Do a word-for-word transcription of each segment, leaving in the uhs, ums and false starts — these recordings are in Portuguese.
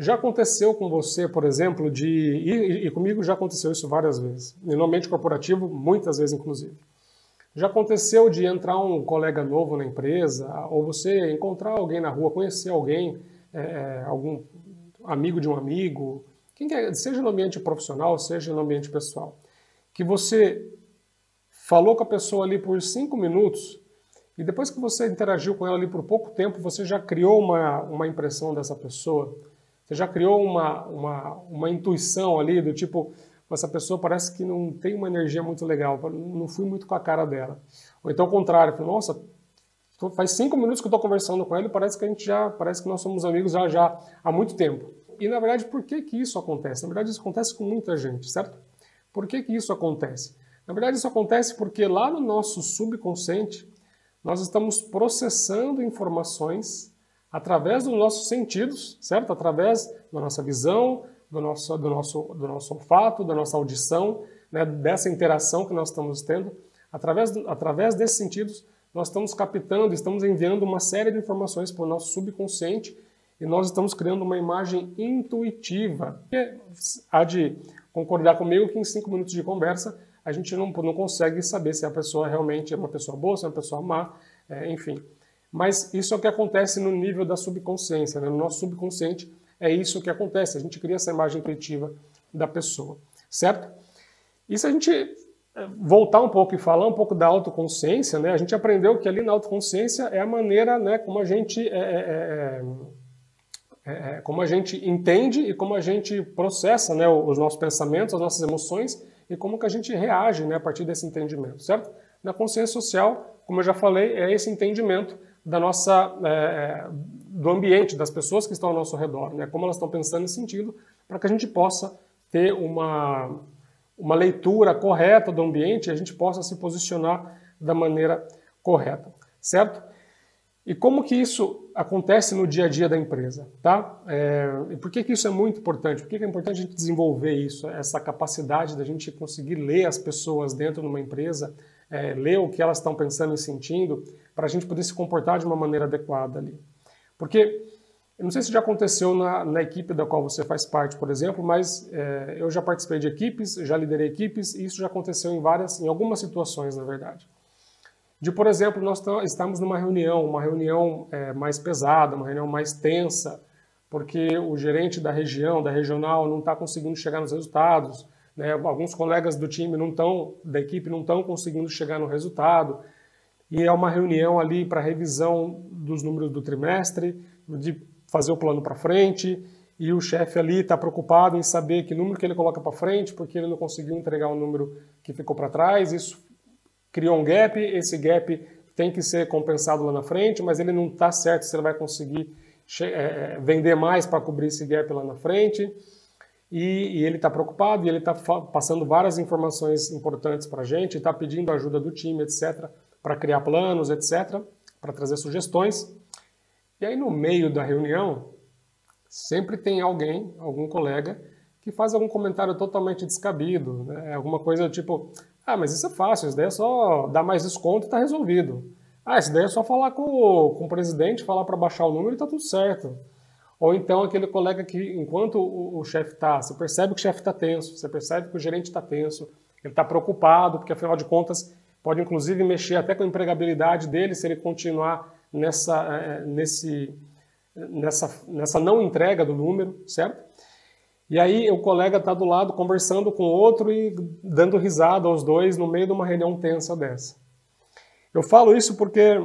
Já aconteceu com você, por exemplo, de e, e comigo já aconteceu isso várias vezes, no ambiente corporativo, muitas vezes inclusive. Já aconteceu de entrar um colega novo na empresa, ou você encontrar alguém na rua, conhecer alguém, é, algum amigo de um amigo, quem quer, seja no ambiente profissional, seja no ambiente pessoal, que você falou com a pessoa ali por cinco minutos e depois que você interagiu com ela ali por pouco tempo, você já criou uma, uma impressão dessa pessoa, você já criou uma, uma, uma intuição ali do tipo... essa pessoa parece que não tem uma energia muito legal, não fui muito com a cara dela. Ou então ao contrário, nossa, faz cinco minutos que eu estou conversando com ele, parece que a gente já, parece que nós somos amigos já, já há muito tempo. E na verdade, por que que isso acontece? Na verdade, isso acontece com muita gente, certo? Por que que isso acontece? Na verdade, isso acontece porque lá no nosso subconsciente, nós estamos processando informações através dos nossos sentidos, certo? Através da nossa visão, Do nosso, do, nosso, do nosso olfato, da nossa audição, né, dessa interação que nós estamos tendo. Através, do, através desses sentidos, nós estamos captando, estamos enviando uma série de informações para o nosso subconsciente e nós estamos criando uma imagem intuitiva. E há de concordar comigo que em cinco minutos de conversa a gente não, não consegue saber se a pessoa realmente é uma pessoa boa, se é uma pessoa má, é, enfim. Mas isso é o que acontece no nível da subconsciência, né, no nosso subconsciente. É isso que acontece, a gente cria essa imagem intuitiva da pessoa, certo? E se a gente voltar um pouco e falar um pouco da autoconsciência, né? A gente aprendeu que ali na autoconsciência é a maneira, né, como a gente, é, é, é, é, como a gente entende e como a gente processa, né, os nossos pensamentos, as nossas emoções e como que a gente reage, né, a partir desse entendimento, certo? Na consciência social, como eu já falei, é esse entendimento da nossa... É, do ambiente, das pessoas que estão ao nosso redor, né? Como elas estão pensando nesse sentido, para que a gente possa ter uma, uma leitura correta do ambiente e a gente possa se posicionar da maneira correta, certo? E como que isso acontece no dia a dia da empresa, tá? É, e por que que isso é muito importante? Por que que é importante a gente desenvolver isso, essa capacidade da gente conseguir ler as pessoas dentro de uma empresa, é, ler o que elas estão pensando e sentindo, para a gente poder se comportar de uma maneira adequada ali? Porque, eu não sei se já aconteceu na, na equipe da qual você faz parte, por exemplo, mas é, eu já participei de equipes, já liderei equipes, e isso já aconteceu em várias, em algumas situações, na verdade. De, por exemplo, nós estamos numa reunião, uma reunião é, mais pesada, uma reunião mais tensa, porque o gerente da região, da regional, não está conseguindo chegar nos resultados, né? Alguns colegas do time não estão, da equipe não estão conseguindo chegar no resultado, e é uma reunião ali para revisão dos números do trimestre, de fazer o plano para frente, e o chefe ali está preocupado em saber que número que ele coloca para frente, porque ele não conseguiu entregar o número que ficou para trás, isso criou um gap, esse gap tem que ser compensado lá na frente, mas ele não está certo se ele vai conseguir é, vender mais para cobrir esse gap lá na frente, e, e ele está preocupado, e ele está passando várias informações importantes para a gente, está pedindo ajuda do time, etcétera, para criar planos, etcétera, para trazer sugestões. E aí no meio da reunião, sempre tem alguém, algum colega, que faz algum comentário totalmente descabido, né? Alguma coisa tipo, ah, mas isso é fácil, isso daí é só dar mais desconto e tá resolvido. Ah, isso daí é só falar com o, com o presidente, falar para baixar o número e tá tudo certo. Ou então aquele colega que, enquanto o, o chefe tá, você percebe que o chefe tá tenso, você percebe que o gerente tá tenso, ele tá preocupado, porque afinal de contas, pode inclusive mexer até com a empregabilidade dele se ele continuar nessa, nesse, nessa, nessa não entrega do número, certo? E aí o colega está do lado conversando com o outro e dando risada aos dois no meio de uma reunião tensa dessa. Eu falo isso porque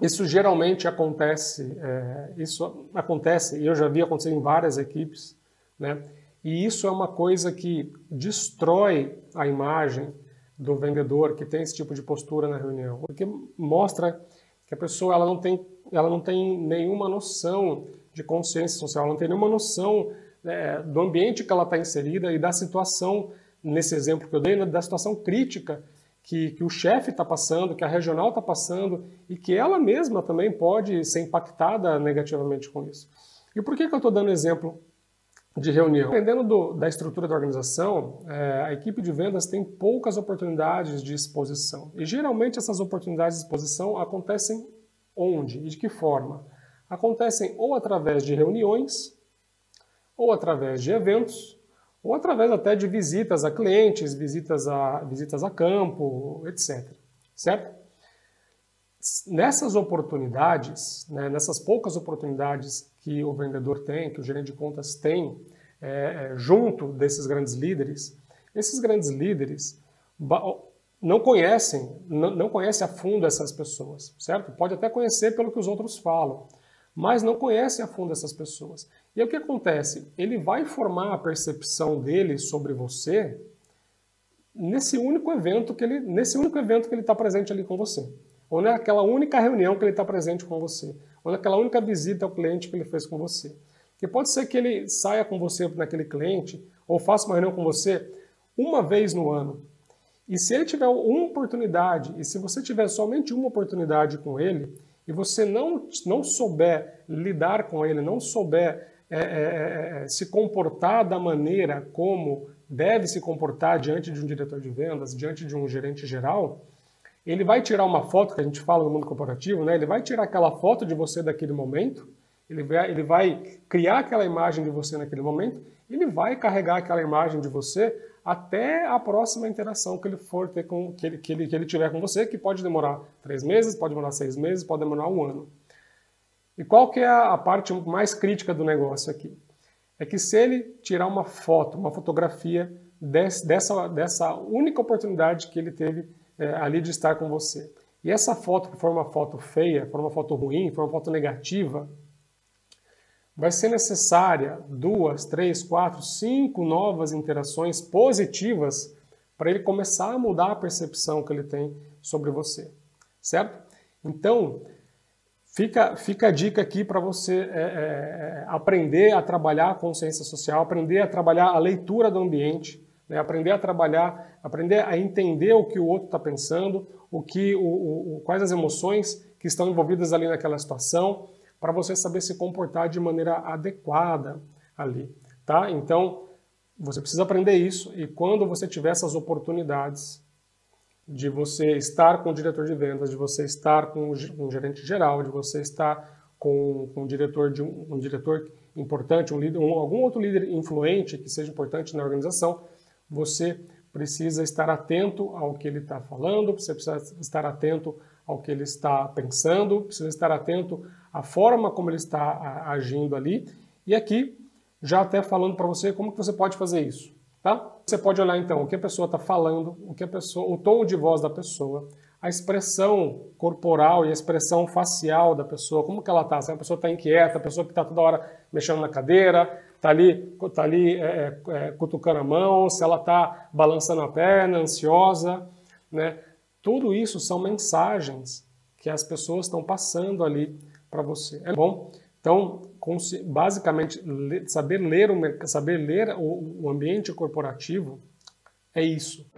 isso geralmente acontece, é, isso acontece, e eu já vi acontecer em várias equipes, né? E isso é uma coisa que destrói a imagem do vendedor que tem esse tipo de postura na reunião, porque mostra que a pessoa ela não tem, ela não tem nenhuma noção de consciência social, ela não tem nenhuma noção é, do ambiente que ela está inserida e da situação, nesse exemplo que eu dei, né, da situação crítica que, que o chefe está passando, que a regional está passando e que ela mesma também pode ser impactada negativamente com isso. E por que que eu estou dando exemplo de reunião? Dependendo do, da estrutura da organização, é, a equipe de vendas tem poucas oportunidades de exposição. E geralmente essas oportunidades de exposição acontecem onde e de que forma? Acontecem ou através de reuniões, ou através de eventos, ou através até de visitas a clientes, visitas a, visitas a campo, etcétera. Certo? Nessas oportunidades, né, nessas poucas oportunidades que o vendedor tem, que o gerente de contas tem, é, junto desses grandes líderes, esses grandes líderes não conhecem, não, não conhecem a fundo essas pessoas, certo? Pode até conhecer pelo que os outros falam, mas não conhece a fundo essas pessoas. E aí o que acontece? Ele vai formar a percepção dele sobre você nesse único evento que ele, nesse único evento que ele está presente ali com você, ou naquela única reunião que ele está presente com você, ou naquela única visita ao cliente que ele fez com você. Porque pode ser que ele saia com você naquele cliente, ou faça uma reunião com você uma vez no ano. E se ele tiver uma oportunidade, e se você tiver somente uma oportunidade com ele, e você não, não souber lidar com ele, não souber é, é, se comportar da maneira como deve se comportar diante de um diretor de vendas, diante de um gerente geral, ele vai tirar uma foto, que a gente fala no mundo corporativo, né? Ele vai tirar aquela foto de você daquele momento, ele vai, ele vai criar aquela imagem de você naquele momento, ele vai carregar aquela imagem de você até a próxima interação que ele for ter com que ele, que ele, que ele tiver com você, que pode demorar três meses, pode demorar seis meses, pode demorar um ano. E qual que é a parte mais crítica do negócio aqui? É que se ele tirar uma foto, uma fotografia desse, dessa, dessa única oportunidade que ele teve é, ali de estar com você, e essa foto que for uma foto feia, for uma foto ruim, for uma foto negativa, vai ser necessária duas, três, quatro, cinco novas interações positivas para ele começar a mudar a percepção que ele tem sobre você, certo? Então, fica, fica a dica aqui para você é, é, aprender a trabalhar a consciência social, aprender a trabalhar a leitura do ambiente, né? Aprender a trabalhar, aprender a entender o que o outro está pensando, o que, o, o, quais as emoções que estão envolvidas ali naquela situação, para você saber se comportar de maneira adequada ali, tá? Então, você precisa aprender isso, e quando você tiver essas oportunidades de você estar com o diretor de vendas, de você estar com um gerente geral, de você estar com, com um diretor de um, um diretor importante, um líder, um, algum outro líder influente que seja importante na organização, você precisa estar atento ao que ele está falando, você precisa estar atento ao que ele está pensando, precisa estar atento à forma como ele está agindo ali. E aqui, já até falando para você como que você pode fazer isso, tá? Você pode olhar então o que a pessoa está falando, o que a pessoa, o tom de voz da pessoa, a expressão corporal e a expressão facial da pessoa, como que ela está, se a pessoa está inquieta, a pessoa que está toda hora mexendo na cadeira, está ali, tá ali é, é, cutucando a mão, se ela está balançando a perna, ansiosa, né? Tudo isso são mensagens que as pessoas estão passando ali para você. É bom? Então, basicamente, saber ler o, saber ler o ambiente corporativo é isso.